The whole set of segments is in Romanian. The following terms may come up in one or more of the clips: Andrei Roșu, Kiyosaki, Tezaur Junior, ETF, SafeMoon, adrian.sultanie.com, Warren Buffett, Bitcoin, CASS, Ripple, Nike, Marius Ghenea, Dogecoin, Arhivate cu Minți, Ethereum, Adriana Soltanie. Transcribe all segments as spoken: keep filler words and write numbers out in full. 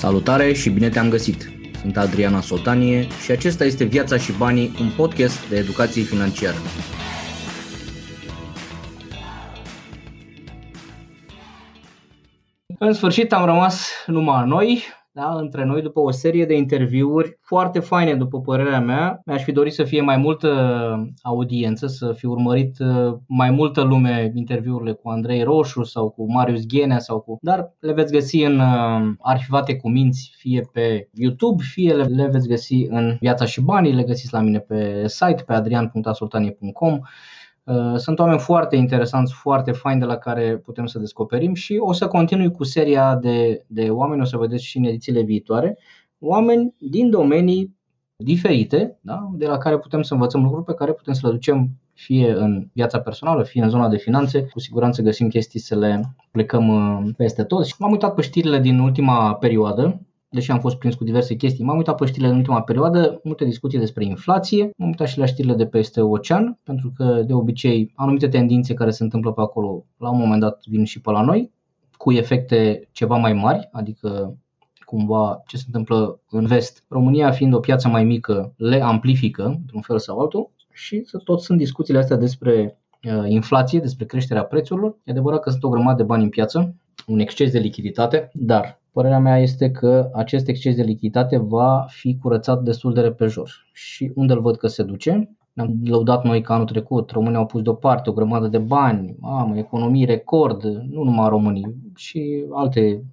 Salutare și bine te-am găsit! Sunt Adriana Soltanie și acesta este Viața și Banii, un podcast de educație financiară. În sfârșit am rămas numai noi, da, între noi, după o serie de interviuri foarte faine, după părerea mea. Mi-aș fi dorit să fie mai multă audiență, să fi urmărit mai multă lume interviurile cu Andrei Roșu sau cu Marius Ghenea sau cu... Dar le veți găsi în Arhivate cu Minți, fie pe YouTube, fie le veți găsi în Viața și Banii, le găsiți la mine pe site, pe adrian punct sultanie punct com. Sunt oameni foarte interesanți, foarte faini, de la care putem să descoperim și o să continui cu seria de, de oameni, o să vedeți și în edițiile viitoare, oameni din domenii diferite, da? De la care putem să învățăm lucruri pe care putem să le ducem fie în viața personală, fie în zona de finanțe. Cu siguranță găsim chestii să le plecăm peste tot. Și m-am uitat pe știrile din ultima perioadă. Deși am fost prins cu diverse chestii, m-am uitat pe știrile în ultima perioadă, multe discuții despre inflație, m-am uitat și la știrile de peste ocean, pentru că de obicei anumite tendințe care se întâmplă pe acolo, la un moment dat vin și pe la noi, cu efecte ceva mai mari, adică cumva ce se întâmplă în vest, România fiind o piață mai mică, le amplifică într-un fel sau altul și tot sunt discuțiile astea despre inflație, despre creșterea prețurilor. E adevărat că sunt o grămadă de bani în piață, un exces de lichiditate, dar părerea mea este că acest exces de lichiditate va fi curățat destul de repejor. Și unde îl văd că se duce? Ne-am lăudat noi că anul trecut românii au pus deoparte o grămadă de bani, mamă, economii record, nu numai românii, și alte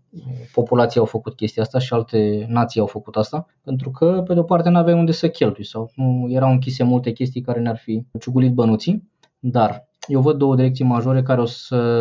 populații au făcut chestia asta și alte nații au făcut asta, pentru că pe de o parte nu aveai unde să cheltui sau nu erau închise multe chestii care ne-ar fi ciugulit bănuții, dar eu văd două direcții majore care o să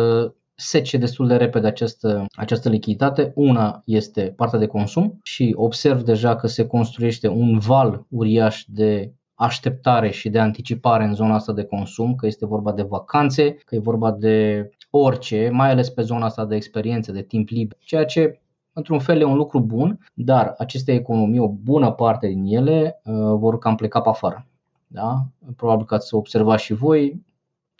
sece destul de repede această, această lichiditate. Una este partea de consum și observ deja că se construiește un val uriaș de așteptare și de anticipare în zona asta de consum, că este vorba de vacanțe, că e vorba de orice, mai ales pe zona asta de experiențe, de timp liber, ceea ce într-un fel e un lucru bun, dar aceste economii, o bună parte din ele vor cam pleca pe afară. Da? Probabil că ați observat și voi.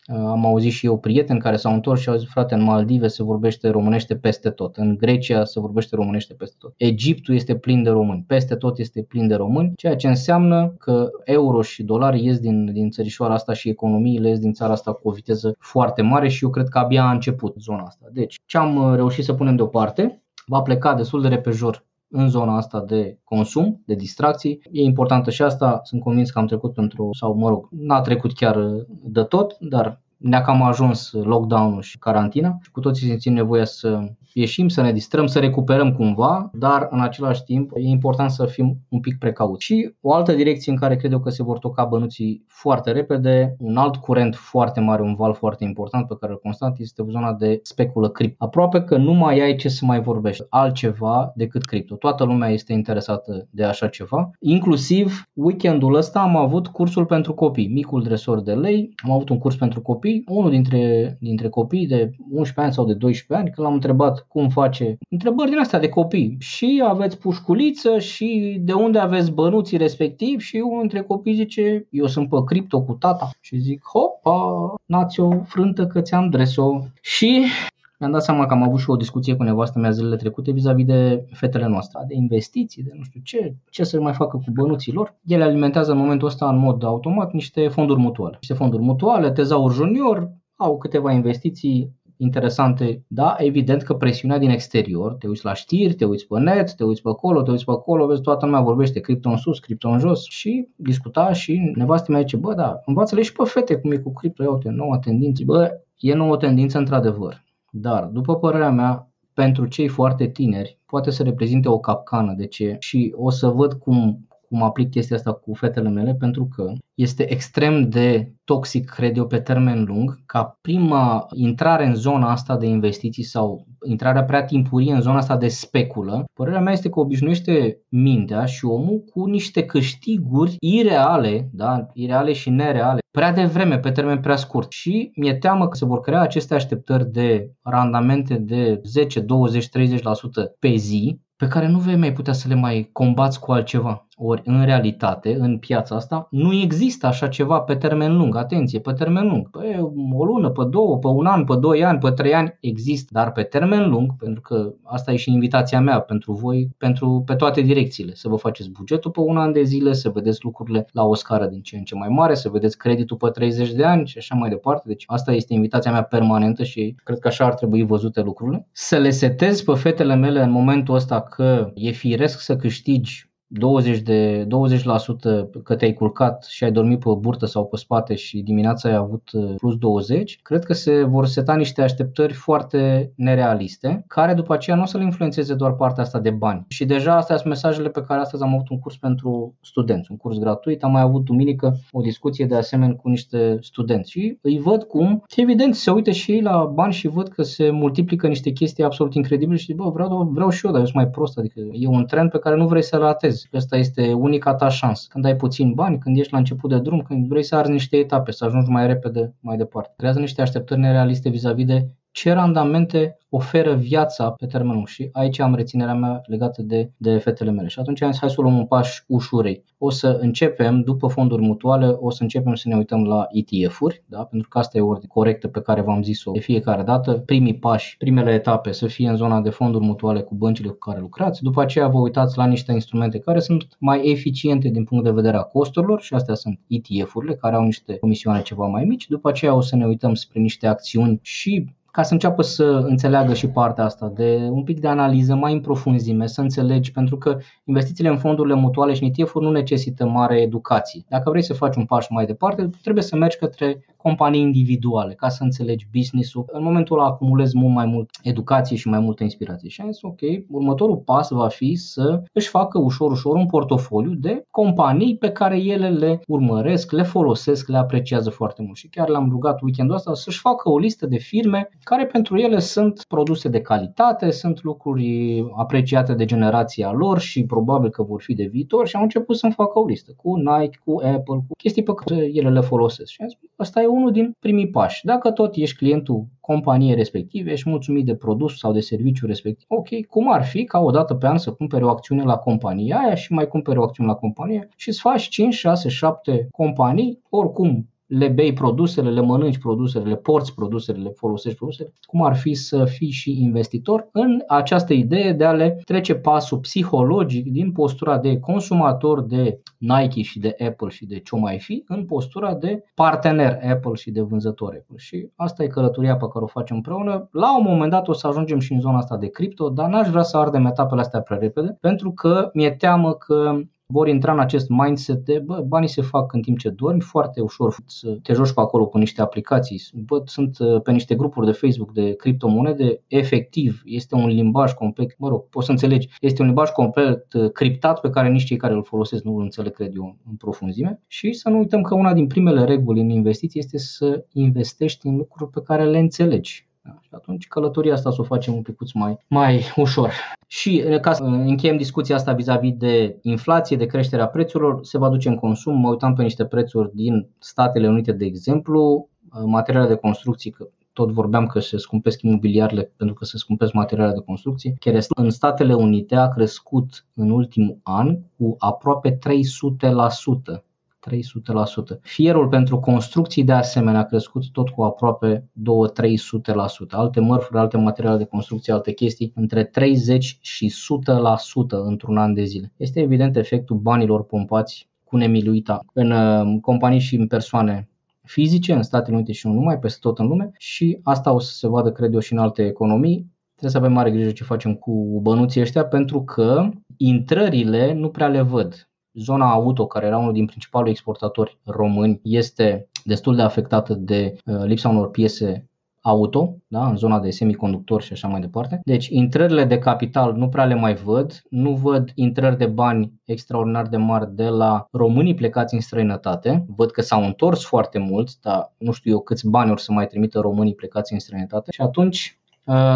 Am auzit și eu prieteni care s-au întors și au zis, frate, în Maldive se vorbește românește peste tot, în Grecia se vorbește românește peste tot, Egiptul este plin de români, peste tot este plin de români, ceea ce înseamnă că euro și dolari ies din, din țărișoara asta și economiile ies din țara asta cu o viteză foarte mare și eu cred că abia a început zona asta. Deci ce am reușit să punem deoparte va pleca destul de repejor în zona asta de consum, de distracții. E importantă și asta, sunt convins că am trecut pentru, sau mă rog, n-a trecut chiar de tot, dar ne-a cam ajuns lockdown-ul și carantina și cu toții simțim nevoia să ieșim, să ne distrăm, să recuperăm cumva, dar în același timp e important să fim un pic precauți. Și o altă direcție în care cred eu că se vor toca bănuții foarte repede, un alt curent foarte mare, un val foarte important pe care îl constat, este zona de speculă cripto. Aproape că nu mai ai ce să mai vorbești altceva decât cripto. Toată lumea este interesată de așa ceva. Inclusiv weekendul ăsta am avut cursul pentru copii, micul dresor de lei, am avut un curs pentru copii. Unul dintre, dintre copii de unsprezece ani sau de doisprezece ani, când l-am întrebat cum face, întrebări din astea de copii, și aveți pușculiță și de unde aveți bănuții respectiv, și unul dintre copii zice, eu sunt pe cripto cu tata, și zic, hopa, n-ați o frântă că ți-am dres-o. Și mi-am dat seama că am avut și o discuție cu nevastă mea zilele trecute vis-a-vis de fetele noastre, de investiții, de nu știu ce, ce să mai facă cu bănuții lor. Ele alimentează în momentul ăsta în mod automat niște fonduri mutuale. Niște fonduri mutuale, Tezaur Junior, au câteva investiții interesante, da, evident că presiunea din exterior, te uiți la știri, te uiți pe net, te uiți pe acolo, te uiți pe acolo, vezi, toată lumea vorbește cripto în sus, cripto în jos, și discuta și nevastă mea zice, bă, da, învață-le și pe fete cum e cu cripto, iau-te, noua tendință, bă, e nouă tendință într-adevăr. Dar, după părerea mea, pentru cei foarte tineri, poate să reprezinte o capcană. De ce? Și o să văd cum, cum aplic chestia asta cu fetele mele, pentru că este extrem de toxic, cred eu, pe termen lung, ca prima intrare în zona asta de investiții sau intrarea prea timpurie în zona asta de speculă. Părerea mea este că obișnuiește mintea și omul cu niște câștiguri ireale, da? Ireale și nereale, prea devreme, pe termen prea scurt. Și mi-e teamă că se vor crea aceste așteptări de randamente de zece, douăzeci, treizeci la sută pe zi, pe care nu vei mai putea să le mai combați cu altceva. Ori, în realitate, în piața asta, nu există așa ceva pe termen lung. Atenție, pe termen lung. Pe o lună, pe două, pe un an, pe doi ani, pe trei ani există. Dar pe termen lung, pentru că asta e și invitația mea pentru voi, pentru, pe toate direcțiile. Să vă faceți bugetul pe un an de zile, să vedeți lucrurile la o scară din ce în ce mai mare, să vedeți creditul pe treizeci de ani și așa mai departe. Deci asta este invitația mea permanentă și cred că așa ar trebui văzute lucrurile. Să le setez pe fetele mele în momentul ăsta că e firesc să câștigi douăzeci la sută că te-ai culcat și ai dormit pe burtă sau pe spate și dimineața ai avut plus douăzeci, cred că se vor seta niște așteptări foarte nerealiste, care după aceea nu o să le influențeze doar partea asta de bani. Și deja astea sunt mesajele pe care astăzi am avut un curs pentru studenți, un curs gratuit, am mai avut duminică o discuție de asemenea cu niște studenți și îi văd cum, evident, se uită și ei la bani și văd că se multiplică niște chestii absolut incredibile și bă, vreau, vreau și eu, dar eu sunt mai prost, adică e un trend pe care nu vrei să-l ratezi. Că asta este unica ta șansă. Când ai puțin bani, când ești la început de drum, când vrei să arzi niște etape, să ajungi mai repede, mai departe. Creează niște așteptări nerealiste vis-a-vis de ce randamente oferă viața pe termen lung și aici am reținerea mea legată de, de fetele mele. Și atunci am zis, hai să luăm un pas ușurei. O să începem, după fonduri mutuale, o să începem să ne uităm la E T F-uri, da? Pentru că asta e ordinea corectă pe care v-am zis-o de fiecare dată. Primii pași, primele etape să fie în zona de fonduri mutuale cu băncile cu care lucrați. După aceea vă uitați la niște instrumente care sunt mai eficiente din punct de vedere a costurilor și astea sunt E T F-urile care au niște comisioane ceva mai mici. După aceea o să ne uităm spre niște acțiuni și ca să înceapă să înțeleagă și partea asta de un pic de analiză mai în profunzime, să înțelegi, pentru că investițiile în fondurile mutuale și în E T F-uri nu necesită mare educație. Dacă vrei să faci un pas mai departe, trebuie să mergi către companii individuale ca să înțelegi business-ul. În momentul ăla acumulezi mult mai mult educație și mai multă inspirație. Și am zis, ok, următorul pas va fi să își facă ușor, ușor un portofoliu de companii pe care ele le urmăresc, le folosesc, le apreciază foarte mult. Și chiar l-am rugat weekendul ăsta să-și facă o listă de firme care pentru ele sunt produse de calitate, sunt lucruri apreciate de generația lor și probabil că vor fi de viitor și am început să-mi facă o listă cu Nike, cu Apple, cu chestii pe care ele le folosesc. Și am zis, asta e unul din primii pași. Dacă tot ești clientul companiei respective, ești mulțumit de produs sau de serviciu respectiv, ok, cum ar fi ca o dată pe an să cumperi o acțiune la compania aia și mai cumperi o acțiune la compania și îți faci cinci, șase, șapte companii, oricum le bei produsele, le mănânci produsele, le porți produsele, le folosești produsele, cum ar fi să fii și investitor în această idee de a le trece pasul psihologic din postura de consumator de Nike și de Apple și de ce mai fi în postura de partener Apple și de vânzător Apple. Și asta e călătoria pe care o facem împreună. La un moment dat o să ajungem și în zona asta de cripto, dar n-aș vrea să ardem etapele astea prea repede pentru că mi-e teamă că vor intra în acest mindset de bă, banii se fac în timp ce dormi, foarte ușor să te joci pe acolo cu niște aplicații. Bă, sunt pe niște grupuri de Facebook de criptomonede, efectiv, este un limbaj complet, mă rog, poți să înțelegi, este un limbaj complet criptat pe care nici cei care îl folosesc nu îl înțeleg, cred eu, în profunzime. Și să nu uităm că una din primele reguli în investiții este să investești în lucruri pe care le înțelegi. Și atunci călătoria asta să o facem un picuț mai, mai ușor. Și ca să încheiem discuția asta vis-a-vis de inflație, de creșterea prețurilor, se va duce în consum. Mă uitam pe niște prețuri din Statele Unite, de exemplu, materiale de construcții, că tot vorbeam că se scumpesc imobiliarele pentru că se scumpesc materialele de construcție. Chiar în Statele Unite a crescut în ultimul an cu aproape trei sute la sută. trei sute la sută. Fierul pentru construcții de asemenea a crescut tot cu aproape două la trei sute la sută. Alte mărfuri, alte materiale de construcție, alte chestii, între treizeci și o sută la sută într-un an de zile. Este evident efectul banilor pompați cu nemiluita în companii și în persoane fizice, în Statele Unite și nu numai, peste tot în lume și asta o să se vadă, cred eu, și în alte economii. Trebuie să avem mare grijă ce facem cu bănuții ăștia pentru că intrările nu prea le văd. Zona auto, care era unul din principalii exportatori români, este destul de afectată de lipsa unor piese auto, da, în zona de semiconductori și așa mai departe. Deci intrările de capital nu prea le mai văd, nu văd intrări de bani extraordinar de mari de la românii plecați în străinătate. Văd că s-au întors foarte mulți, dar nu știu eu câți bani or să mai trimită românii plecați în străinătate și atunci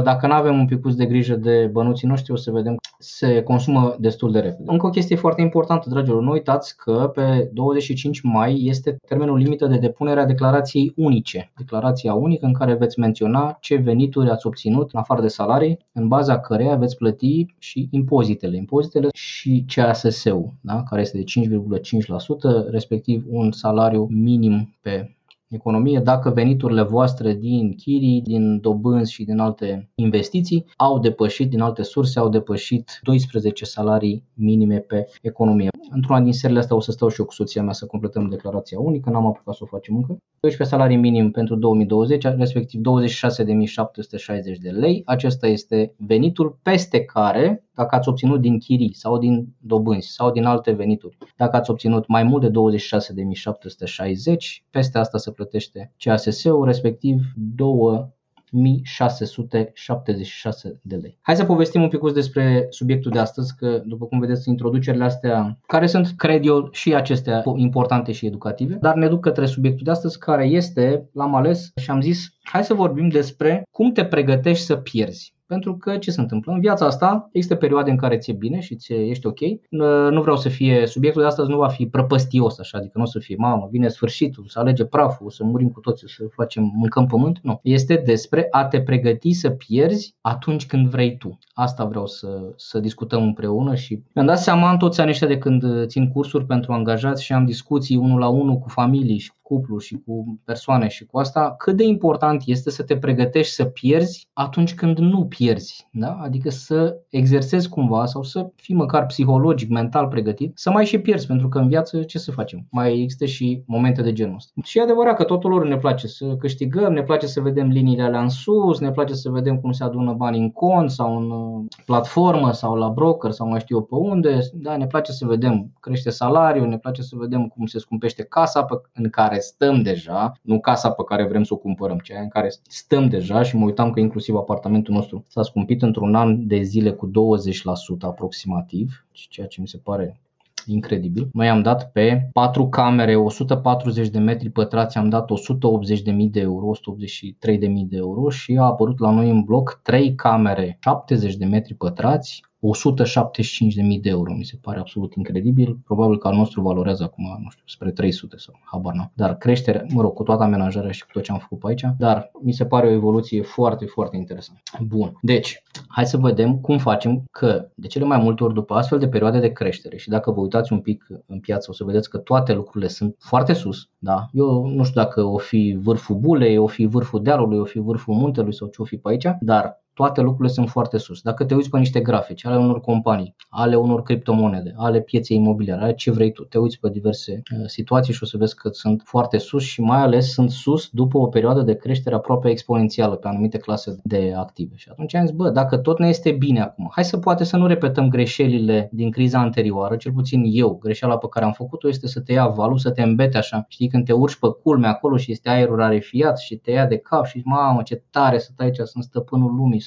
Dacă nu avem un picuț de grijă de bănuții noștri, o să vedem că se consumă destul de repede. Încă o chestie foarte importantă, dragilor, nu uitați că pe douăzeci și cinci mai este termenul limită de depunere a declarației unice. Declarația unică în care veți menționa ce venituri ați obținut în afară de salarii, în baza căreia veți plăti și impozitele. Impozitele și C A S S-ul, da? Care este de cinci virgulă cinci la sută, respectiv un salariu minim pe economie, dacă veniturile voastre din chirii, din dobânzi și din alte investiții au depășit, din alte surse, au depășit doisprezece salarii minime pe economie. Într-una din seriile astea o să stau și eu cu soția mea să completăm declarația unică, n-am apucat să o facem încă. doisprezece salarii minim pentru două mii douăzeci, respectiv douăzeci și șase de mii șapte sute șaizeci de lei. Acesta este venitul peste care, dacă ați obținut din chirii sau din dobânzi sau din alte venituri, dacă ați obținut mai mult de douăzeci și șase de mii șapte sute șaizeci, peste asta se plătește C A S S-ul, respectiv două mii șase sute șaptezeci și șase de lei. Hai să povestim un picuț despre subiectul de astăzi, că după cum vedeți introducerile astea, care sunt, cred eu, și acestea importante și educative, dar ne duc către subiectul de astăzi, care este, l-am ales și am zis, hai să vorbim despre cum te pregătești să pierzi. Pentru că ce se întâmplă? În viața asta există perioade în care ți-e bine și ți ești ok. Nu vreau să fie, subiectul de astăzi nu va fi prăpăstios așa, adică nu o să fie, mamă, vine sfârșitul, să alege praful, să murim cu toții, să facem, mâncăm pământ. Nu. Este despre a te pregăti să pierzi atunci când vrei tu. Asta vreau să, să discutăm împreună și mi-am dat seama în toți anii ăștia de când țin cursuri pentru angajați și am discuții unul la unul cu familii și cuplu și cu persoane și cu asta, cât de important este să te pregătești să pierzi atunci când nu pierzi, da? Adică să exersezi cumva sau să fii măcar psihologic, mental pregătit, să mai și pierzi, pentru că în viață ce să facem? Mai există și momente de genul ăsta. Și e adevărat că totul lor ne place să câștigăm, ne place să vedem liniile alea în sus, ne place să vedem cum se adună bani în cont sau în platformă sau la broker sau mai știu eu pe unde, da? Ne place să vedem crește salariul, ne place să vedem cum se scumpește casa în care stăm deja, nu casa pe care vrem să o cumpărăm, ci aia în care stăm deja, și mă uitam că inclusiv apartamentul nostru s-a scumpit într-un an de zile cu douăzeci la sută aproximativ, ceea ce mi se pare incredibil. Noi am dat pe patru camere, o sută patruzeci de metri pătrați, am dat o sută optzeci de mii de euro, o sută optzeci și trei de mii de euro, și a apărut la noi în bloc trei camere, șaptezeci de metri pătrați, o sută șaptezeci și cinci de mii de euro. Mi se pare absolut incredibil. Probabil că al nostru valorează acum, nu știu, spre trei sute sau habar n-am. Dar creșterea, mă rog, cu toată amenajarea și cu tot ce am făcut pe aici, dar mi se pare o evoluție foarte, foarte interesantă. Bun. Deci, hai să vedem cum facem, că de cele mai multe ori după astfel de perioade de creștere, și dacă vă uitați un pic în piață, o să vedeți că toate lucrurile sunt foarte sus, da? Eu nu știu dacă o fi vârful bulei, o fi vârful dealului, o fi vârful muntelui sau ce o fi pe aici, dar toate lucrurile sunt foarte sus. Dacă te uiți pe niște grafici ale unor companii, ale unor criptomonede, ale pieței imobiliare, ale ce vrei tu, te uiți pe diverse situații și o să vezi că sunt foarte sus și mai ales sunt sus după o perioadă de creștere aproape exponențială pe anumite clase de active. Și atunci am zis, bă, dacă tot ne este bine acum, hai să poate să nu repetăm greșelile din criza anterioară, cel puțin eu, greșeala pe care am făcut-o este să te ia valul, să te îmbete așa. Știi, când te urci pe culme acolo și este aerul rarefiat și te ia de cap și mamă, ce tare sunt aici, sunt stăpânul lumii,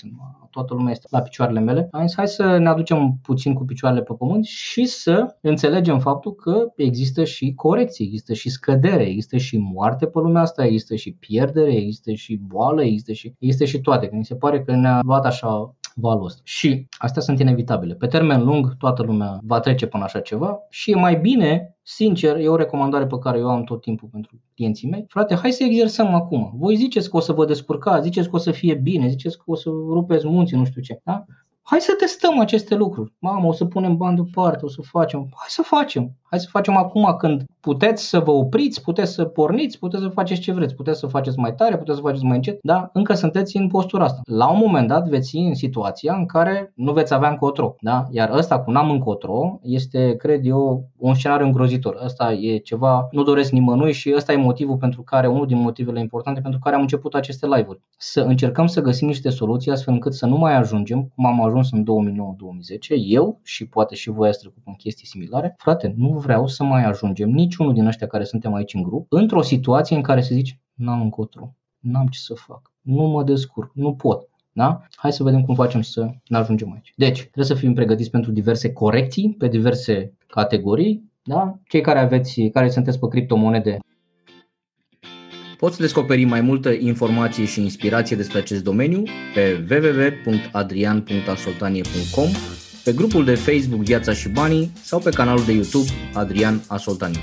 toată lumea este la picioarele mele. Hai să, hai să ne aducem puțin cu picioarele pe pământ și să înțelegem faptul că există și corecții, există și scădere, există și moarte pe lumea asta, există și pierdere, există și boală, există și, există și toate. Că mi se pare că ne-a luat așa valul ăsta. Și astea sunt inevitabile. Pe termen lung toată lumea va trece până așa ceva și e mai bine. Sincer, e o recomandare pe care eu am tot timpul pentru clienții mei. Frate, hai să exersăm acum. Voi ziceți că o să vă descurcați, ziceți că o să fie bine, ziceți că o să rupeți munții, nu știu ce, da? Hai să testăm aceste lucruri. Mamă, o să punem bani deoparte, o să facem. Hai să facem. Hai să facem acum când puteți să vă opriți, puteți să porniți, puteți să faceți ce vreți, puteți să faceți mai tare, puteți să faceți mai încet, dar încă sunteți în postura asta. La un moment dat veți fi în situația în care nu veți avea încotro, da? Iar ăsta cu n-am încotro este, cred eu, un scenariu îngrozitor. Ăsta e ceva, nu doresc nimănui și ăsta e motivul pentru care, unul din motivele importante pentru care am început aceste live-uri. Să încercăm să găsim niște soluții astfel încât să nu mai ajungem cum am ajuns în două mii nouă două mii zece, eu și poate și voi ați trecut în chestii similare. Frate, nu vreau să mai ajungem niciunul din ăștia care suntem aici în grup într-o situație în care se zice n-am încotro, n-am ce să fac, nu mă descurc, nu pot. Da? Hai să vedem cum facem să ne ajungem aici. Deci, trebuie să fim pregătiți pentru diverse corecții, pe diverse categorii, da? Cei care aveți, care sunteți pe criptomonede, Poți descoperi mai multă informație și inspirație despre acest domeniu pe w w w punct adrian punct sultanie punct com, pe grupul de Facebook Viața și Banii sau pe canalul de YouTube Adrian A. Soltanie.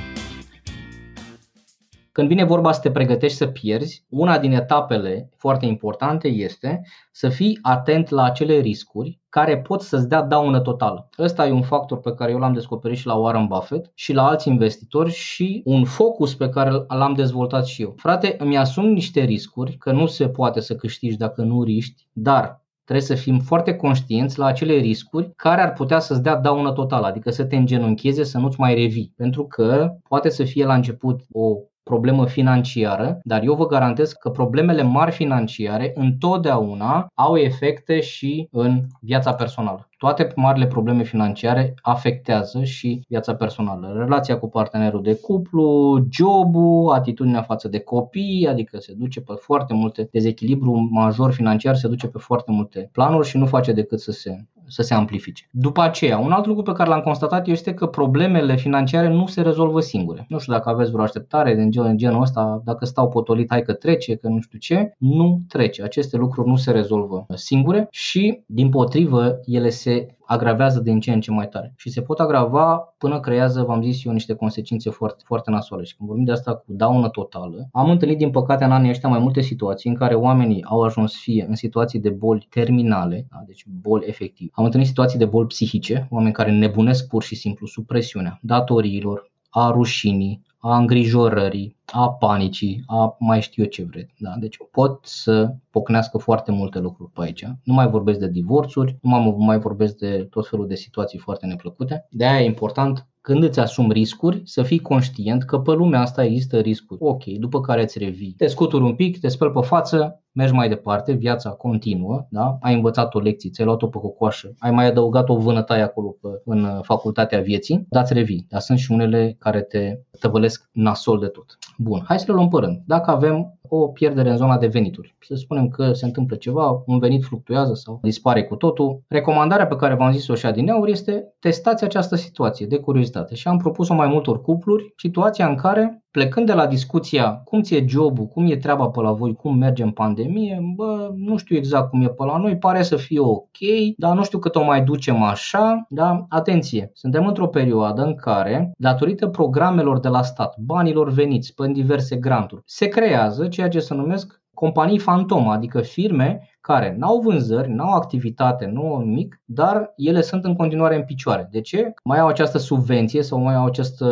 Când vine vorba să te pregătești să pierzi, una din etapele foarte importante este să fii atent la acele riscuri care pot să-ți dea daună totală. Ăsta e un factor pe care eu l-am descoperit și la Warren Buffett și la alți investitori și un focus pe care l-am dezvoltat și eu. Frate, îmi asum niște riscuri, că nu se poate să câștigi dacă nu riști, dar trebuie să fim foarte conștienți la acele riscuri care ar putea să-ți dea daună totală, adică să te îngenuncheze, să nu-ți mai revii, pentru că poate să fie la început o problemă financiară, dar eu vă garantez că problemele mari financiare întotdeauna au efecte și în viața personală. Toate marile probleme financiare afectează și viața personală. Relația cu partenerul de cuplu, jobul, atitudinea față de copii, adică se duce pe foarte multe, dezechilibru major financiar se duce pe foarte multe planuri și nu face decât să se, să se amplifice. După aceea, un alt lucru pe care l-am constatat este că problemele financiare nu se rezolvă singure. Nu știu dacă aveți vreo așteptare din genul ăsta, dacă stau potolit, hai că trece, că nu știu ce, nu trece. Aceste lucruri nu se rezolvă singure și, dimpotrivă, ele se se agravează din ce în ce mai tare și se pot agrava până creează, v-am zis eu, niște consecințe foarte, foarte nasoale. Și când vorbim de asta cu daună totală, am întâlnit din păcate în anii ăștia mai multe situații în care oamenii au ajuns fie în situații de boli terminale, da, deci boli efectiv. Am întâlnit situații de boli psihice, oameni care nebunesc pur și simplu sub presiunea datoriilor, a rușinii, a îngrijorării, a panicii, a mai știu eu ce vreți. Da? Deci pot să pocnească foarte multe lucruri pe aici. Nu mai vorbesc de divorțuri, nu mai vorbesc de tot felul de situații foarte neplăcute. De aia e important, când îți asumi riscuri, să fii conștient că pe lumea asta există riscuri. Ok, după care îți revii, te scuturi un pic, te speli pe față, mergi mai departe, viața continuă, da? Ai învățat o lecție, ți-ai luat-o pe cocoașă, ai mai adăugat o vânătaie acolo pe, în facultatea vieții, dar-ți revii. Dar sunt și unele care te tăvălesc nasol de tot. Bun, hai să le luăm pe rând. Dacă avem o pierdere în zona de venituri, să spunem că se întâmplă ceva, un venit fluctuează sau dispare cu totul, recomandarea pe care v-am zis-o și adineauri este: testați această situație de curiozitate. Și am propus-o mai multor cupluri, situația în care, plecând de la discuția cum ți-e jobul, cum e treaba pe la voi, cum merge în pandemie, bă, nu știu exact cum e pe la noi, pare să fie ok, dar nu știu cât o mai ducem așa, dar atenție, suntem într-o perioadă în care, datorită programelor de la stat, banilor veniți prin diverse granturi, se creează ceea ce se numesc companii fantomă, adică firme care n-au vânzări, n-au activitate, nu au nimic, dar ele sunt în continuare în picioare. De ce? Mai au această subvenție sau mai au această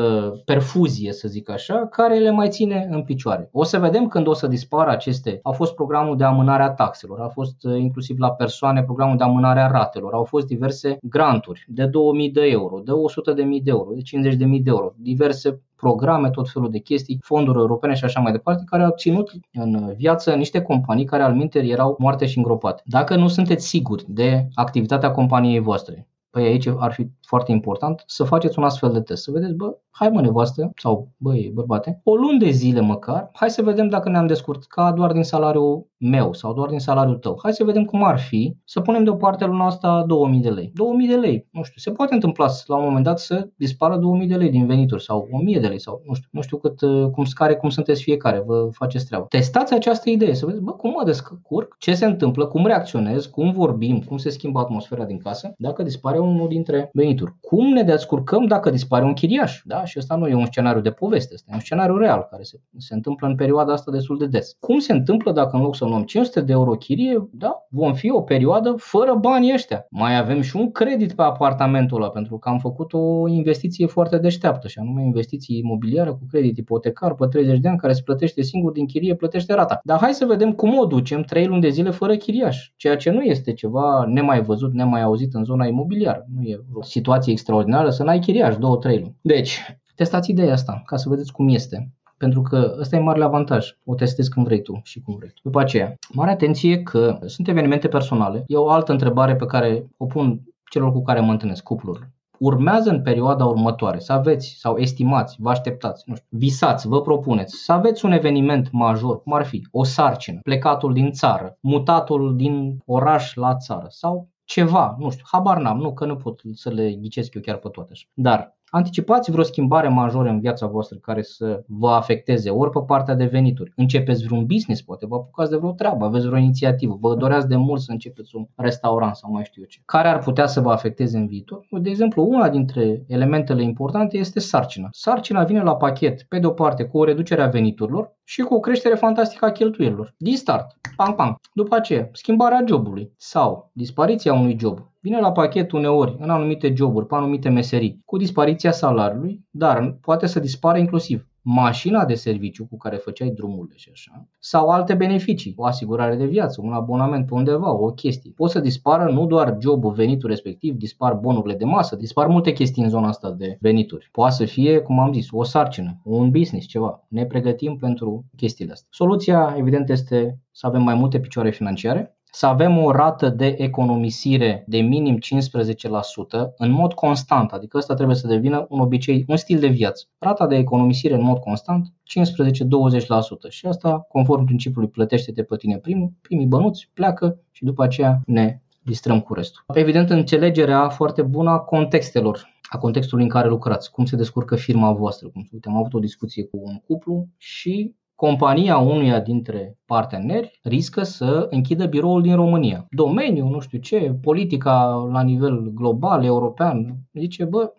perfuzie, să zic așa, care le mai ține în picioare. O să vedem când o să dispară aceste. A fost programul de amânare a taxelor, a fost inclusiv la persoane programul de amânare a ratelor, au fost diverse granturi de două mii de euro, de o sută de mii de euro, de cincizeci de mii de euro, diverse programe, tot felul de chestii, fonduri europene și așa mai departe, care au ținut în viață niște companii care alminteri erau moarte și îngropate. Dacă nu sunteți siguri de activitatea companiei voastre, păi aici ar fi foarte important să faceți un astfel de test, să vedeți, bă, hai mă nevastă sau băi bărbate, o lună de zile măcar, hai să vedem dacă ne-am descurcat doar din salariul meu sau doar din salariul tău. Hai să vedem cum ar fi să punem deoparte luna asta două mii de lei. două mii de lei, nu știu, se poate întâmpla la un moment dat să dispară două mii de lei din venituri sau o mie de lei sau nu știu, nu știu cât, cum scare, cum sunteți fiecare, vă faceți treaba. Testați această idee, să vedeți, bă, cum mă descurc, ce se întâmplă, cum reacționez, cum vorbim, cum se schimbă atmosfera din casă, dacă dispare unul dintre venituri. Cum ne descurcăm dacă dispare un chiriaș, da? Și ăsta nu e un scenariu de poveste, ăsta e un scenariu real care se, se întâmplă în perioada asta destul de des. Cum se întâmplă dacă în loc să luăm cinci sute de euro chirie, da, vom fi o perioadă fără banii ăștia. Mai avem și un credit pe apartamentul ăla, pentru că am făcut o investiție foarte deșteaptă, și anume investiție imobiliară cu credit ipotecar pe treizeci de ani, care se plătește singur din chirie, plătește rata. Dar hai să vedem cum o ducem trei luni de zile fără chiriaș, ceea ce nu este ceva nemai văzut, nemai auzit în zona imobiliară. Nu e o situație extraordinară să n-ai chiriaș două trei luni. Deci, testați ideea asta ca să vedeți cum este. Pentru că ăsta e marele avantaj, o testezi când vrei tu și cum vrei tu. După aceea, mare atenție că sunt evenimente personale. E o altă întrebare pe care o pun celor cu care mă întâlnesc, cuplurile. Urmează în perioada următoare să aveți sau estimați, vă așteptați, nu știu, visați, vă propuneți să aveți un eveniment major, cum ar fi o sarcină, plecatul din țară, mutatul din oraș la țară sau ceva, nu știu, habar n-am, nu că nu pot să le ghicesc eu chiar pe toate așa. Dar anticipați vreo schimbare majoră în viața voastră care să vă afecteze ori pe partea de venituri. Începeți vreun business, poate vă apucați de vreo treabă, aveți vreo inițiativă, vă doreați de mult să începeți un restaurant sau mai știu eu ce. Care ar putea să vă afecteze în viitor? De exemplu, una dintre elementele importante este sarcina. Sarcina vine la pachet, pe de o parte, cu o reducere a veniturilor și cu o creștere fantastică a cheltuielilor. Din start, pam, pam. După aceea, schimbarea jobului sau dispariția unui job. Vine la pachet uneori în anumite joburi, pe anumite meserii, cu dispariția salariului, dar poate să dispară inclusiv mașina de serviciu cu care făceai drumurile și așa, sau alte beneficii, o asigurare de viață, un abonament pe undeva, o chestie. Pot să dispară nu doar jobul, venitul respectiv, dispar bonurile de masă, dispar multe chestii în zona asta de venituri. Poate să fie, cum am zis, o sarcină, un business, ceva. Ne pregătim pentru chestiile astea. Soluția, evident, este să avem mai multe picioare financiare, să avem o rată de economisire de minim cincisprezece la sută în mod constant, adică ăsta trebuie să devină un obicei, un stil de viață. Rata de economisire în mod constant, cincisprezece la douăzeci la sută și asta conform principiului plătește-te pe tine primul, primii bănuți pleacă și după aceea ne distrăm cu restul. Evident, înțelegerea foarte bună a contextelor. A contextului în care lucrați, cum se descurcă firma voastră, cum uite, am avut o discuție cu un cuplu și compania unuia dintre parteneri riscă să închidă biroul din România. Domeniul, nu știu ce, politica la nivel global, european, zice, bă,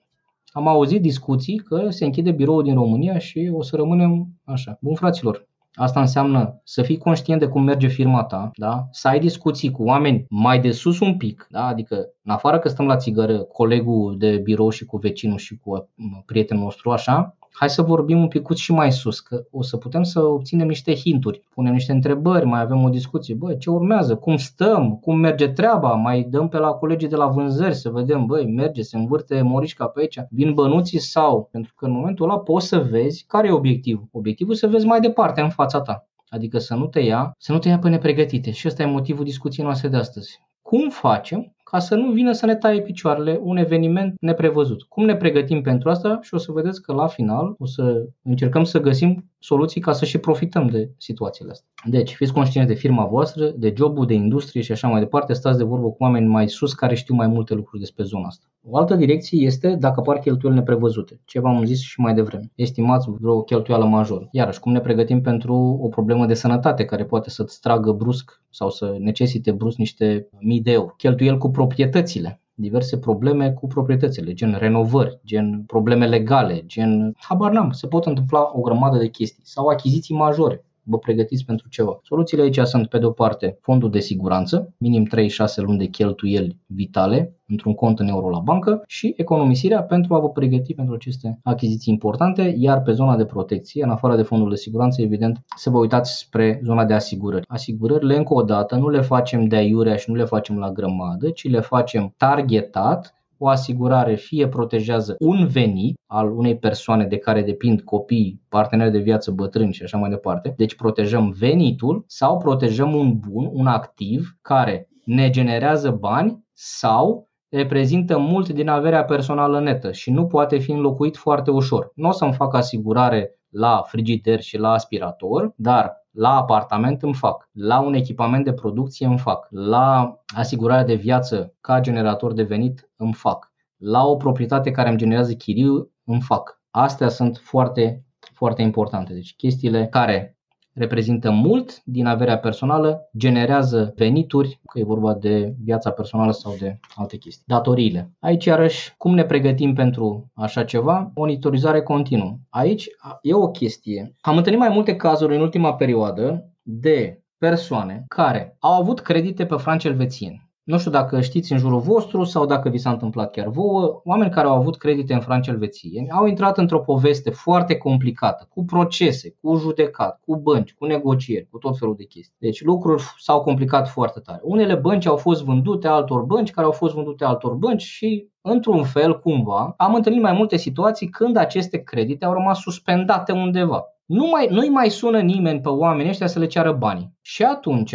am auzit discuții că se închide biroul din România și o să rămânem așa. Bun, fraților, asta înseamnă să fii conștient de cum merge firma ta, da? Să ai discuții cu oameni mai de sus un pic, da? Adică în afară că stăm la țigără, colegul de birou și cu vecinul și cu prietenul nostru, așa, hai să vorbim un picuț și mai sus, că o să putem să obținem niște hinturi, punem niște întrebări, mai avem o discuție, bă, ce urmează, cum stăm, cum merge treaba, mai dăm pe la colegii de la vânzări să vedem, băi, merge, se învârte morișca pe aici, vin bănuții sau, pentru că în momentul ăla poți să vezi care e obiectivul, obiectivul să vezi mai departe în fața ta, adică să nu te ia, să nu te ia pe nepregătite și ăsta e motivul discuției noastre de astăzi. Cum facem ca să nu vină să ne taie picioarele un eveniment neprevăzut? Cum ne pregătim pentru asta? Și o să vedeți că la final o să încercăm să găsim soluții ca să și profităm de situațiile astea. Deci, fiți conștienți de firma voastră, de jobul, de industrie și așa mai departe. Stați de vorbă cu oameni mai sus care știu mai multe lucruri despre zona asta. O altă direcție este dacă apar cheltuieli neprevăzute. Ce v-am zis și mai devreme. Estimați vreo cheltuială majoră. Iarăși, cum ne pregătim pentru o problemă de sănătate care poate să-ți tragă brusc sau să necesite brusc niște mii de euro. Cheltuieli cu proprietățile, diverse probleme cu proprietățile, gen renovări, gen probleme legale, gen habar n-am, se pot întâmpla o grămadă de chestii sau achiziții majore. Vă pregătiți pentru ceva. Soluțiile aici sunt, pe de o parte, fondul de siguranță, minim trei șase luni de cheltuieli vitale, într-un cont în euro la bancă și economisirea pentru a vă pregăti pentru aceste achiziții importante, iar pe zona de protecție, în afară de fondul de siguranță, evident, să vă uitați spre zona de asigurări. Asigurările, încă o dată, nu le facem de aiurea și nu le facem la grămadă, ci le facem targetat. O asigurare fie protejează un venit al unei persoane de care depind copii, parteneri de viață, bătrâni și așa mai departe. Deci protejăm venitul sau protejăm un bun, un activ care ne generează bani sau reprezintă mult din averea personală netă și nu poate fi înlocuit foarte ușor. Nu o să-mi fac asigurare la frigider și la aspirator, dar la apartament îmi fac, la un echipament de producție îmi fac, la asigurarea de viață ca generator de venit îmi fac, la o proprietate care îmi generează chiriu îmi fac. Astea sunt foarte, foarte importante. Deci chestiile care reprezintă mult din averea personală, generează venituri, că e vorba de viața personală sau de alte chestii. Datoriile. Aici, iarăși, cum ne pregătim pentru așa ceva? Monitorizare continuă. Aici e o chestie. Am întâlnit mai multe cazuri în ultima perioadă de persoane care au avut credite pe franci elvețieni. Nu știu dacă știți în jurul vostru sau dacă vi s-a întâmplat chiar vouă, oameni care au avut credite în franci elvețieni au intrat într-o poveste foarte complicată, cu procese, cu judecat, cu bănci, cu negocieri, cu tot felul de chestii. Deci lucruri s-au complicat foarte tare. Unele bănci au fost vândute altor bănci care au fost vândute altor bănci și într-un fel, cumva, am întâlnit mai multe situații când aceste credite au rămas suspendate undeva. Nu mai, nu-i mai sună nimeni pe oamenii ăștia să le ceară banii. Și atunci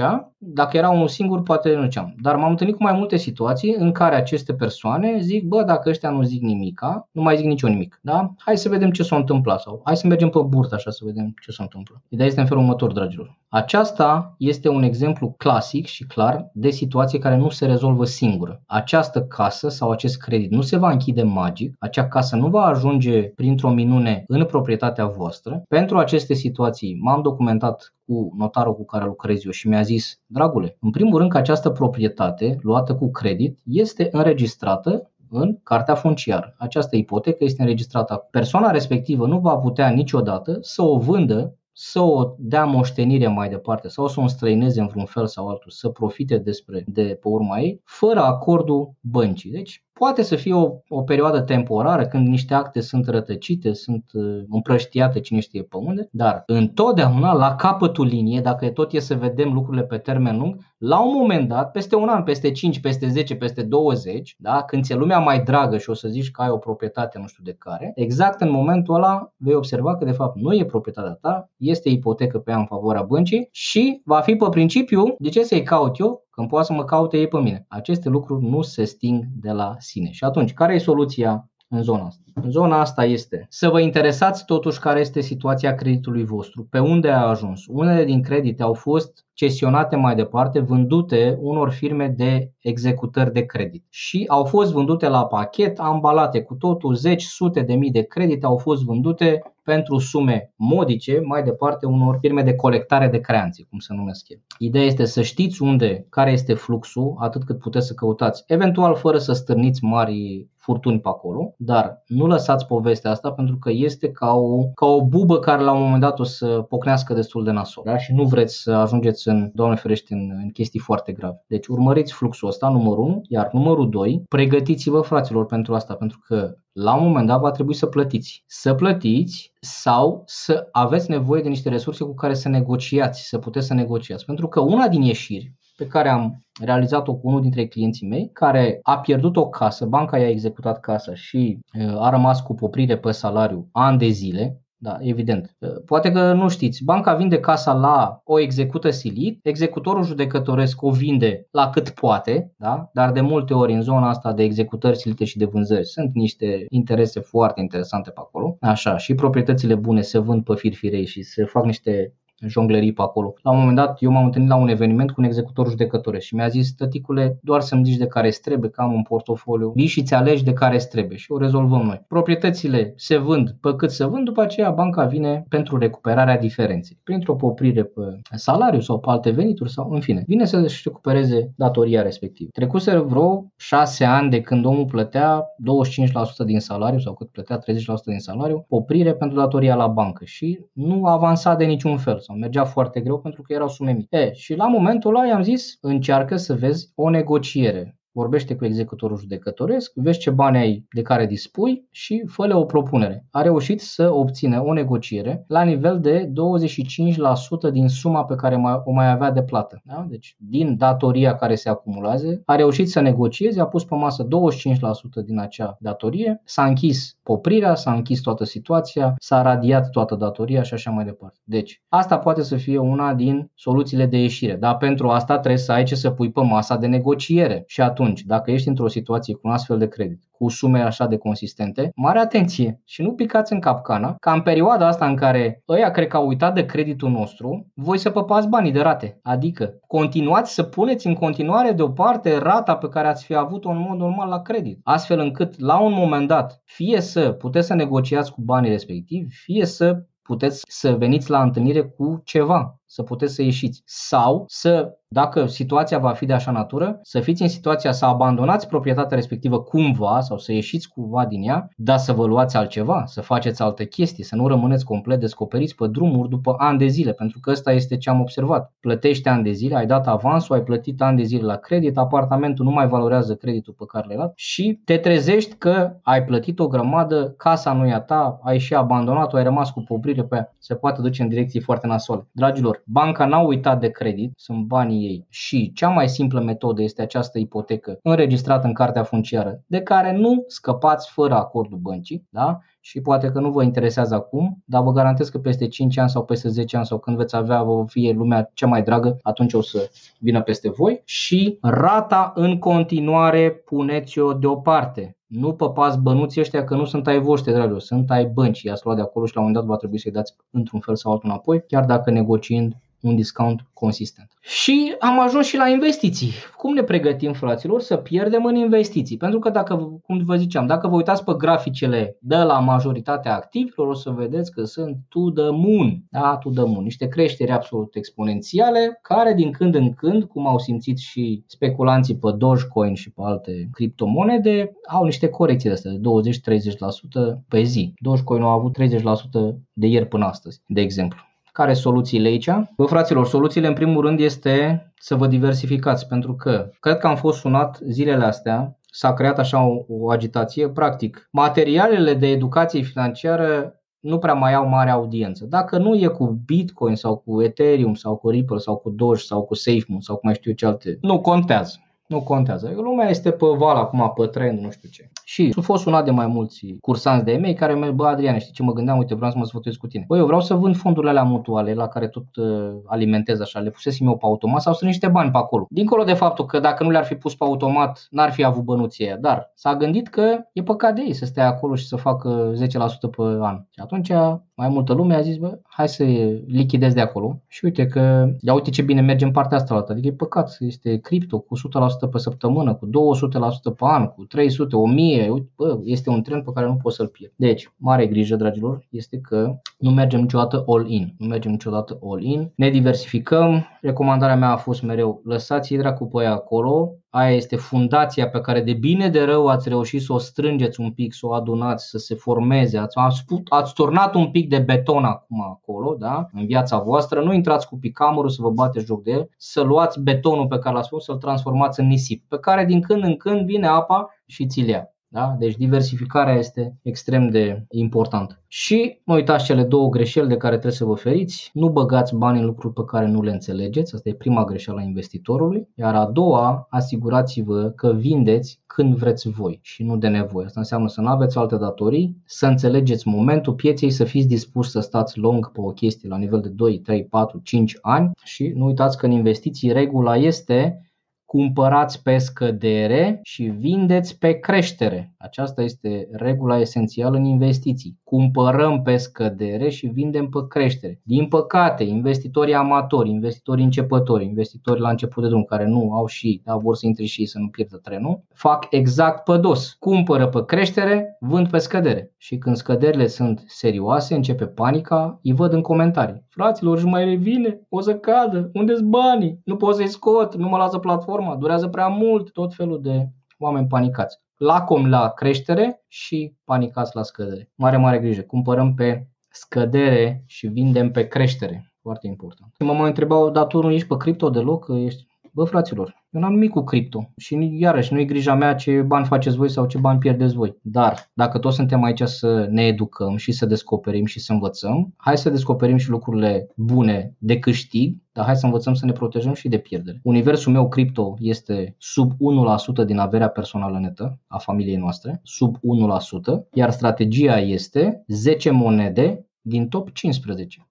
dacă era unul singur, poate nu ceam. Dar m-am întâlnit cu mai multe situații în care aceste persoane zic, bă, dacă ăștia nu zic nimica, nu mai zic nicio nimic, da? Hai să vedem ce s-a întâmplat sau hai să mergem pe burtă așa să vedem ce s-a întâmplat. Ideea este în felul următor, dragilor. Aceasta este un exemplu clasic și clar de situație care nu se rezolvă singură. Această casă sau acest credit nu se va închide magic, acea casă nu va ajunge printr-o minune în proprietatea voastră. Pentru aceste situații m-am documentat cu notarul cu care lucrez eu și mi-a zis, dragule, în primul rând că această proprietate luată cu credit este înregistrată în cartea funciară. Această ipotecă este înregistrată. Persoana respectivă nu va putea niciodată să o vândă, să o dea moștenire mai departe sau să o înstrăineze în vreun fel sau altul, să profite despre, de pe urma ei, fără acordul băncii. Deci poate să fie o, o perioadă temporară când niște acte sunt rătăcite, sunt împrăștiate cine știe pe unde, dar întotdeauna la capătul liniei, dacă tot e să vedem lucrurile pe termen lung, la un moment dat, peste un an, peste cinci, peste zece, peste douăzeci, da? Când ți-e lumea mai dragă și o să zici că ai o proprietate nu știu de care, exact în momentul ăla vei observa că de fapt nu e proprietatea ta, este ipotecă pe ea în favoarea băncii și va fi pe principiu, de ce să-i caut eu? Când poate să mă caute ei pe mine. Aceste lucruri nu se sting de la sine. Și atunci, care e soluția în zona asta? În zona asta este să vă interesați totuși care este situația creditului vostru, pe unde a ajuns. Unele din credite au fost cesionate mai departe, vândute unor firme de executări de credit și au fost vândute la pachet, ambalate cu totul, zeci, sute de mii de credite au fost vândute pentru sume modice, mai departe unor firme de colectare de creanțe, cum se numesc ele. Ideea este să știți unde, care este fluxul, atât cât puteți să căutați, eventual fără să stârniți mari furtuni pe acolo, dar nu lăsați povestea asta pentru că este ca o, ca o bubă care la un moment dat o să pocnească destul de nasol, da? Și nu vreți să ajungeți în, Doamne ferește, în, în chestii foarte grave. Deci urmăriți fluxul ăsta, numărul unu, iar numărul doi, pregătiți-vă, fraților, pentru asta, pentru că la un moment dat va trebui să plătiți. Să plătiți sau să aveți nevoie de niște resurse cu care să negociați, să puteți să negociați. Pentru că una din ieșiri pe care am realizat-o cu unul dintre clienții mei, care a pierdut o casă, banca i-a executat casa și a rămas cu poprire pe salariu ani de zile. Da, evident. Poate că nu știți, banca vinde casa la o execută silit, executorul judecătoresc o vinde la cât poate, da? Dar de multe ori în zona asta de executări silite și de vânzări sunt niște interese foarte interesante pe acolo. Așa, și proprietățile bune se vând pe firfirei și se fac niște jonglerii pe acolo. La un moment dat eu m-am întâlnit la un eveniment cu un executor judecătoresc și mi-a zis, tăticule, doar să-mi zici de care îți trebuie, că am un portofoliu, vii și-ți alegi de care îți trebuie și o rezolvăm noi. Proprietățile se vând pe cât se vând, după aceea banca vine pentru recuperarea diferenței, printr-o poprire pe salariu sau pe alte venituri sau în fine, vine să-și recupereze datoria respectivă. Trecuse vreo șase ani de când omul plătea douăzeci și cinci la sută din salariu sau cât plătea treizeci la sută din salariu, poprire pentru datoria la bancă și nu avansa de niciun fel. Sau mergea foarte greu pentru că erau sume mici. E, și la momentul ăla i-am zis, încearcă să vezi o negociere. Vorbește cu executorul judecătoresc, vezi ce bani ai de care dispui și fă-le o propunere. A reușit să obțină o negociere la nivel de douăzeci și cinci la sută din suma pe care o mai avea de plată. Da? Deci din datoria care se acumulează, a reușit să negocieze, a pus pe masă douăzeci și cinci la sută din acea datorie, s-a închis poprirea, s-a închis toată situația, s-a radiat toată datoria și așa mai departe. Deci asta poate să fie una din soluțiile de ieșire, dar pentru asta trebuie să ai ce să pui pe masa de negociere și atunci dacă ești într-o situație cu un astfel de credit, cu sume așa de consistente, mare atenție și nu picați în capcana ca în perioada asta în care ăia cred că au uitat de creditul nostru, voi să păpați banii de rate. Adică continuați să puneți în continuare deoparte rata pe care ați fi avut-o în mod normal la credit, astfel încât la un moment dat fie să puteți să negociați cu banii respectivi, fie să puteți să veniți la întâlnire cu ceva, să puteți să ieșiți sau să, dacă situația va fi de așa natură, să fiți în situația să abandonați proprietatea respectivă cumva sau să ieșiți cumva din ea, dar să vă luați altceva, să faceți altă chestie, să nu rămâneți complet descoperiți pe drumuri după ani de zile, pentru că ăsta este ce am observat. Plătești ani de zile, ai dat avansul, ai plătit ani de zile la credit, apartamentul nu mai valorează creditul pe care l-ai dat și te trezești că ai plătit o grămadă, casa nu e a ta, ai și abandonat-o, ai rămas cu poprire pe ea. Se poate duce în direcții foarte nasoale. Dragilor, Banca n-a uitat de credit, sunt banii ei și cea mai simplă metodă este această ipotecă înregistrată în cartea funciară, de care nu scăpați fără acordul băncii, da? Și poate că nu vă interesează acum, dar vă garantez că peste cinci ani sau peste zece ani sau când veți avea, vă fie lumea cea mai dragă, atunci o să vină peste voi. Și rata în continuare puneți-o deoparte. Nu păpați bănuții ăștia că nu sunt ai voștri, dragilor, sunt ai băncii. I-ați luat de acolo și la un moment dat va trebui să-i dați într-un fel sau altul înapoi, chiar dacă negociind un discount consistent. Și am ajuns și la investiții. Cum ne pregătim, fraților, să pierdem în investiții? Pentru că, dacă, cum vă ziceam, dacă vă uitați pe graficele de la majoritatea activilor, o să vedeți că sunt to the moon. Da, to the moon. Niște creșteri absolut exponențiale care din când în când, cum au simțit și speculanții pe Dogecoin și pe alte criptomonede, au niște corecții de astea de douăzeci la treizeci la sută pe zi. Dogecoin-ul a avut treizeci la sută de ieri până astăzi, de exemplu. Care soluțiile aici? Bă, fraților, soluțiile în primul rând este să vă diversificați, pentru că cred că am fost sunat zilele astea, s-a creat așa o, o agitație, practic materialele de educație financiară nu prea mai au mare audiență. Dacă nu e cu Bitcoin sau cu Ethereum sau cu Ripple sau cu Doge sau cu SafeMoon sau cu mai știu eu ce alte, nu contează. Nu contează. Lumea este pe val acum, pe tren, nu știu ce. Și am fost sunat de mai mulți cursanți de-ai mei care mi-au zis: bă, Adrian, știi ce mă gândeam? Uite, vreau să mă sfătuiesc cu tine. Bă, eu vreau să vând fondurile alea mutuale la care tot uh, alimentez așa, le pusesem eu pe automat sau sunt niște bani pe acolo. Dincolo de faptul că dacă nu le-ar fi pus pe automat, n-ar fi avut bănuții aia, dar s-a gândit că e păcat de ei să stea acolo și să facă zece la sută pe an. Și atunci mai multă lume a zis: bă, hai să lichidez de acolo. Și uite că, ia uite ce bine merge în partea asta la altă. Adică e păcat, este cripto cu o sută la sută pe săptămână, cu două sute la sută pe an, cu trei sute, o mie, bă, este un trend pe care nu poți să-l pierd. Deci, mare grijă, dragilor, este că nu mergem niciodată all-in. Nu mergem niciodată all-in, ne diversificăm. Recomandarea mea a fost mereu: lăsați-i dracu pe aia acolo. Aia este fundația pe care de bine de rău ați reușit să o strângeți un pic, să o adunați, să se formeze. Ați, ați turnat un pic de beton acum acolo, da? În viața voastră. Nu intrați cu picamurul să vă bateți joc de el, să luați betonul pe care l-ați făcut, să-l transformați în nisip, pe care din când în când vine apa și ți-l ia. Da? Deci diversificarea este extrem de importantă. Și nu uitați cele două greșeli de care trebuie să vă feriți. Nu băgați bani în lucruri pe care nu le înțelegeți. Asta e prima greșeală a investitorului. Iar a doua, asigurați-vă că vindeți când vreți voi și nu de nevoie. Asta înseamnă să nu aveți alte datorii, să înțelegeți momentul pieței, să fiți dispuși să stați lung pe o chestie la nivel de doi, trei, patru, cinci ani. Și nu uitați că în investiții regula este: cumpărați pe scădere și vindeți pe creștere. Aceasta este regula esențială în investiții. Cumpărăm pe scădere și vindem pe creștere. Din păcate, investitorii amatori, investitorii începători, investitorii la început de drum, care nu au și, da, vor să intre și să nu pierdă trenul, fac exact pe dos. Cumpără pe creștere, vând pe scădere. Și când scăderile sunt serioase, începe panica, îi văd în comentarii: fraților, își mai revine, o să cadă, unde-s banii, nu pot să-i scot, nu mă lasă platforma, durează prea mult. Tot felul de oameni panicați. Lacom la creștere și panicați la scădere. Mare, mare grijă, cumpărăm pe scădere și vindem pe creștere. Foarte important. Mă mai întrebau: dar tu nu ești pe cripto deloc? Ești... Bă, fraților, eu n-am nimic cu cripto și iarăși nu e grija mea ce bani faceți voi sau ce bani pierdeți voi. Dar dacă toți suntem aici să ne educăm și să descoperim și să învățăm, hai să descoperim și lucrurile bune de câștig, dar hai să învățăm să ne protejăm și de pierdere. Universul meu cripto este sub unu la sută din averea personală netă a familiei noastre, sub unu la sută, iar strategia este zece monede din top cincisprezece.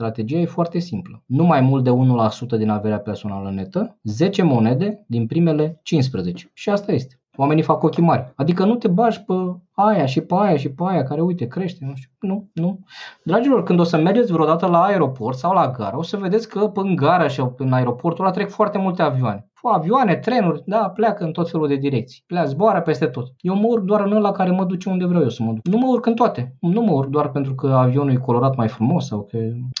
Strategia e foarte simplă. Nu mai mult de unu la sută din averea personală netă, zece monede din primele cincisprezece. Și asta este. Oamenii fac ochii mari. Adică nu te bagi pe aia și pe aia și pe aia care, uite, crește, nu știu. Nu, nu. Dragilor, când o să mergeți vreodată la aeroport sau la gară, o să vedeți că în gara și în aeroportul ăla trec foarte multe avioane. Avioane, trenuri, da, pleacă în tot felul de direcții. Pleacă, zboară peste tot. Eu mă urc doar în ăla care mă duce unde vreau eu să mă duc. Nu mă urc în toate. Nu mă urc doar pentru că avionul e colorat mai frumos sau că...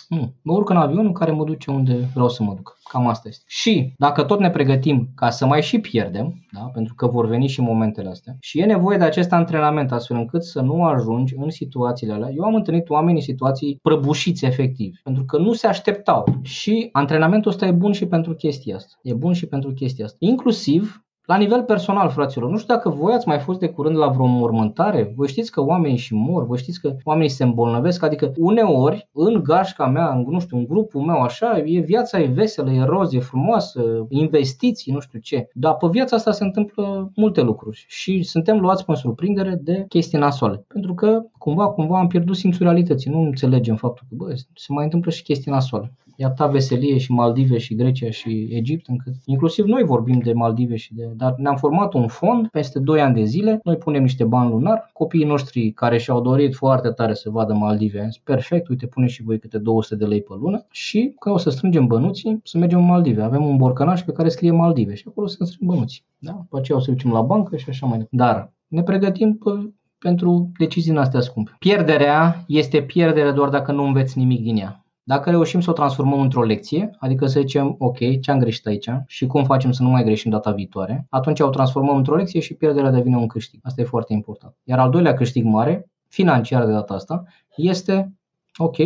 Nu. Mă urc în avionul care mă duce unde vreau să mă duc. Cam asta este. Și dacă tot ne pregătim ca să mai și pierdem, da, pentru că vor veni și momentele astea, și e nevoie de acest antrenament astfel încât să nu ajungi în situațiile alea. Eu am întâlnit oameni în situații prăbușiți efectiv, pentru că nu se așteptau. Și antrenamentul ăsta e bun și pentru chestia asta. E bun și pentru chestia asta. Inclusiv La nivel personal, fraților, nu știu dacă voi ați mai fost de curând la vreo mormântare. Voi știți că oamenii și mor, voi știți că oamenii se îmbolnăvesc. Adică uneori, în gașca mea, în, nu știu, în grupul meu, așa, e viața e veselă, e roz, e frumoasă, investiții, nu știu ce. Dar pe viața asta se întâmplă multe lucruri și suntem luați pe surprindere de chestii nasoale. Pentru că cumva, cumva am pierdut simțul realității. Nu înțelegem faptul că bă, se mai întâmplă și chestii nasoale. E atâta veselie și Maldive și Grecia și Egipt, încât inclusiv noi vorbim de Maldive și de... Dar ne-am format un fond peste doi ani de zile, noi punem niște bani lunar, copiii noștri care și-au dorit foarte tare să vadă Maldive, perfect, uite, puneți și voi câte două sute de lei pe lună și că o să strângem bănuții să mergem în Maldive. Avem un borcănaș pe care scrie Maldive și acolo să strângem bănuții. Da? După aceea o să ducem la bancă și așa mai departe. Dar ne pregătim pe... pentru decizii astea scumpe. Pierderea este pierdere doar dacă nu înveți nimic din ea. Dacă reușim să o transformăm într-o lecție, adică să zicem, ok, ce-am greșit aici și cum facem să nu mai greșim data viitoare, atunci o transformăm într-o lecție și pierderea devine un câștig. Asta e foarte important. Iar al doilea câștig mare, financiar de data asta, este, ok,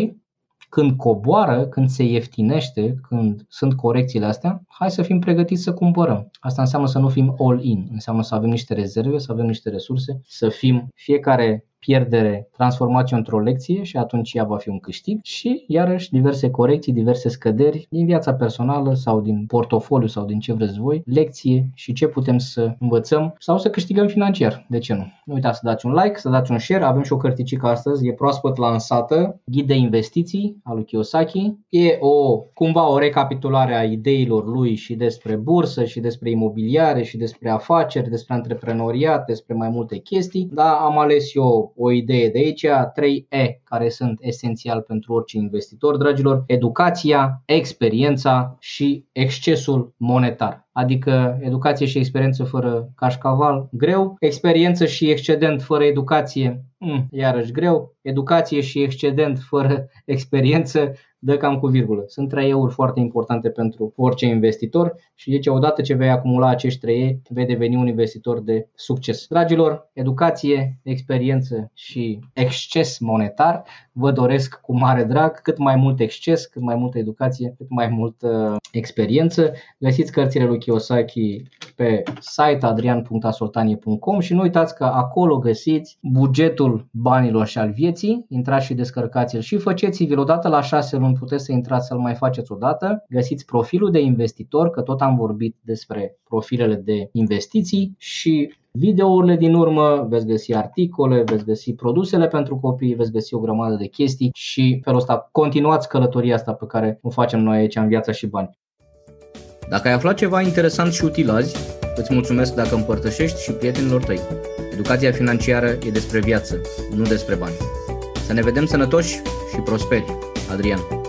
când coboară, când se ieftinește, când sunt corecțiile astea, hai să fim pregătiți să cumpărăm. Asta înseamnă să nu fim all-in, înseamnă să avem niște rezerve, să avem niște resurse, să fim fiecare... pierdere, transformați-o într-o lecție și atunci ea va fi un câștig și iarăși diverse corecții, diverse scăderi din viața personală sau din portofoliu sau din ce vreți voi, lecție și ce putem să învățăm sau să câștigăm financiar, de ce nu? Nu uitați să dați un like, să dați un share, avem și o cărticică astăzi, e proaspăt lansată, Ghid de investiții al lui Kiyosaki, e o, cumva o recapitulare a ideilor lui și despre bursă și despre imobiliare și despre afaceri, despre antreprenoriat, despre mai multe chestii, dar am ales eu o idee de aici, trei E care sunt esențial pentru orice investitor, dragilor, educația, experiența și excesul monetar. Adică educație și experiență fără cașcaval, greu, experiență și excedent fără educație, mh, iarăși greu, educație și excedent fără experiență, dă cam cu virgulă. Sunt trei E-uri foarte importante pentru orice investitor și deci odată ce vei acumula acești trei E, vei deveni un investitor de succes. Dragilor, educație, experiență și exces monetar vă doresc cu mare drag, cât mai mult exces, cât mai multă educație, cât mai multă experiență. Găsiți cărțile lui Kiyosaki pe site adrian punct sultanie punct com și nu uitați că acolo găsiți bugetul banilor și al vieții. Intrați și descărcați-l și faceți-l odată la șase luni, puteți să intrați să-l mai faceți odată. Găsiți profilul de investitor, că tot am vorbit despre profilele de investiții și videourile din urmă, veți găsi articole, veți găsi produsele pentru copii, veți găsi o grămadă de chestii și felul ăsta continuați călătoria asta pe care o facem noi aici în Viața și Bani. Dacă ai aflat ceva interesant și util azi, îți mulțumesc dacă împărtășești și prietenilor tăi. Educația financiară e despre viață, nu despre bani. Să ne vedem sănătoși și prosperi! Adrian.